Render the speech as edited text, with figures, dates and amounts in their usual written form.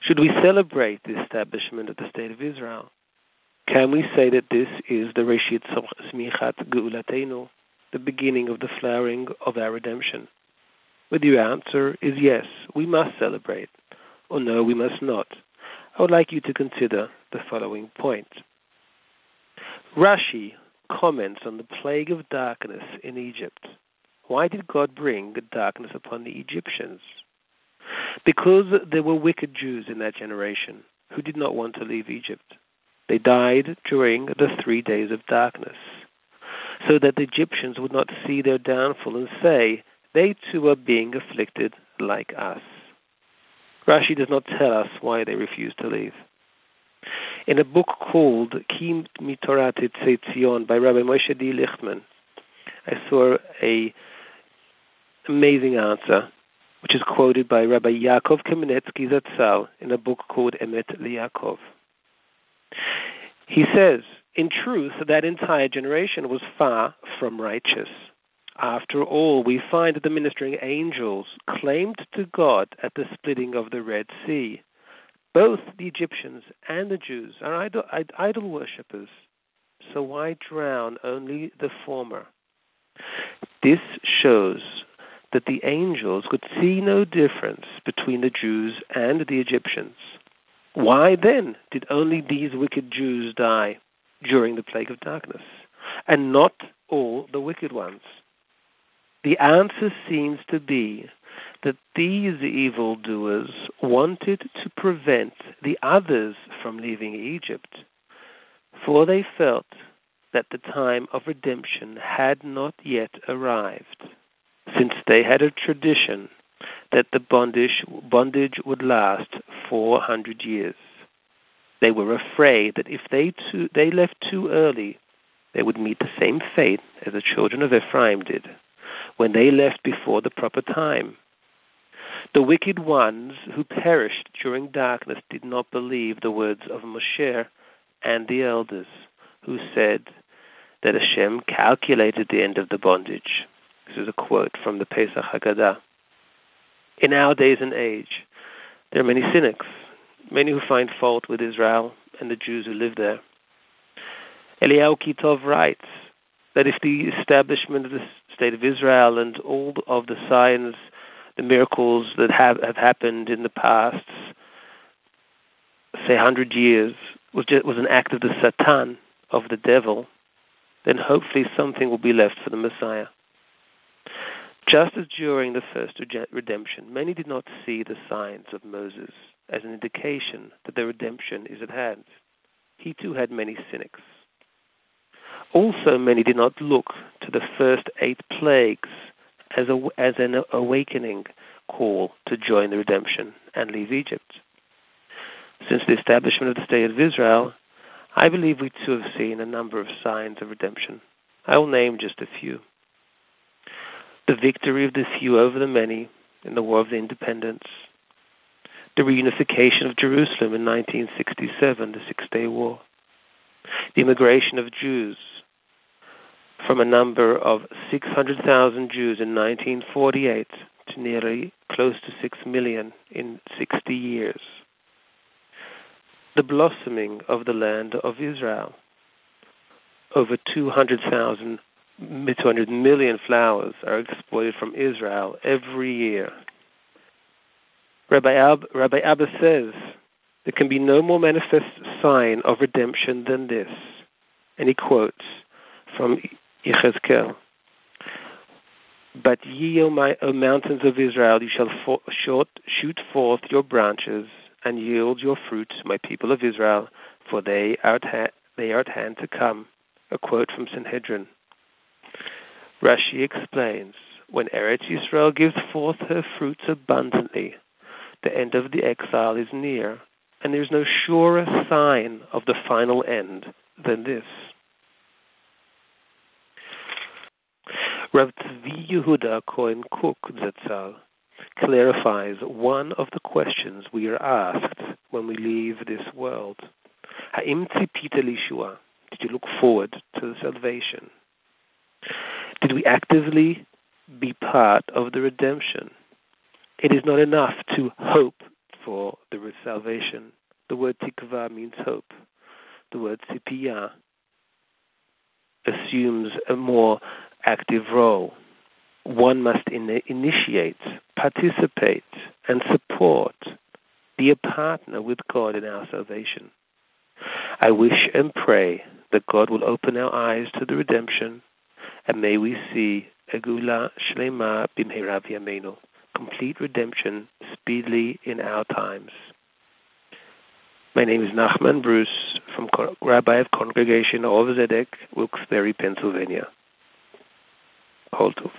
Should we celebrate the establishment of the State of Israel? Can we say that this is the Reshit Tzmichat Geulateinu, the beginning of the flowering of our redemption? But your answer is yes, we must celebrate, or no, we must not. I would like you to consider the following point. Rashi comments on the plague of darkness in Egypt. Why did God bring darkness upon the Egyptians? Because there were wicked Jews in that generation who did not want to leave Egypt. They died during the 3 days of darkness, so that the Egyptians would not see their downfall and say, they too are being afflicted like us. Rashi does not tell us why they refused to leave. In a book called Kim Mitorati Etzei Tzion by Rabbi Moshe D. Lichtman, I saw an amazing answer, which is quoted by Rabbi Yaakov Kamenetsky Zatzal in a book called Emet L'Yaakov. He says, in truth, that entire generation was far from righteous. After all, we find that the ministering angels claimed to God at the splitting of the Red Sea. Both the Egyptians and the Jews are idol worshippers, so why drown only the former? This shows that the angels could see no difference between the Jews and the Egyptians. Why then did only these wicked Jews die during the plague of darkness, and not all the wicked ones? The answer seems to be that these evildoers wanted to prevent the others from leaving Egypt, for they felt that the time of redemption had not yet arrived, since they had a tradition that the bondage would last 400 years. They were afraid that if they left too early, they would meet the same fate as the children of Ephraim did, when they left before the proper time. The wicked ones who perished during darkness did not believe the words of Moshe and the elders, who said that Hashem calculated the end of the bondage. This is a quote from the Pesach Haggadah. In our days and age, there are many cynics, many who find fault with Israel and the Jews who live there. Eliyahu Kitov writes that if the establishment of the State of Israel and all of the signs, the miracles that have happened in the past, say 100 years, was an act of the Satan, of the devil, then hopefully something will be left for the Messiah. Just as during the first redemption, many did not see the signs of Moses as an indication that their redemption is at hand. He too had many cynics. Also, many did not look to the first 8 plagues as an awakening call to join the redemption and leave Egypt. Since the establishment of the State of Israel, I believe we too have seen a number of signs of redemption. I will name just a few. The victory of the few over the many in the War of the Independence, the reunification of Jerusalem in 1967, the Six-Day War, the immigration of Jews from a number of 600,000 Jews in 1948 to nearly close to 6 million in 60 years, the blossoming of the land of Israel, over 200 million flowers are exported from Israel every year. Rabbi Abba says, there can be no more manifest sign of redemption than this. And he quotes from Yechezkel, "But ye, O mountains of Israel, you shall shoot forth your branches and yield your fruit, my people of Israel, for they are at hand to come." A quote from Sanhedrin. Rashi explains, when Eretz Yisrael gives forth her fruits abundantly, the end of the exile is near, and there is no surer sign of the final end than this. Rav Tzvi Yehuda Ko'en Kuk Zatzal clarifies one of the questions we are asked when we leave this world. Haim Tzipit Elishua, did you look forward to the salvation? Did we actively be part of the redemption? It is not enough to hope for there is salvation. The word tikva means hope. The word tzipiyya assumes a more active role. One must initiate, participate, and support, be a partner with God in our salvation. I wish and pray that God will open our eyes to the redemption, and may we see Agula Shlema Bimheravi Amenu, complete redemption speedily in our times. My name is Nachman Bruce, from Rabbi of Congregation of Zedek, Wilkes-Barre, Pennsylvania. Kol Tov.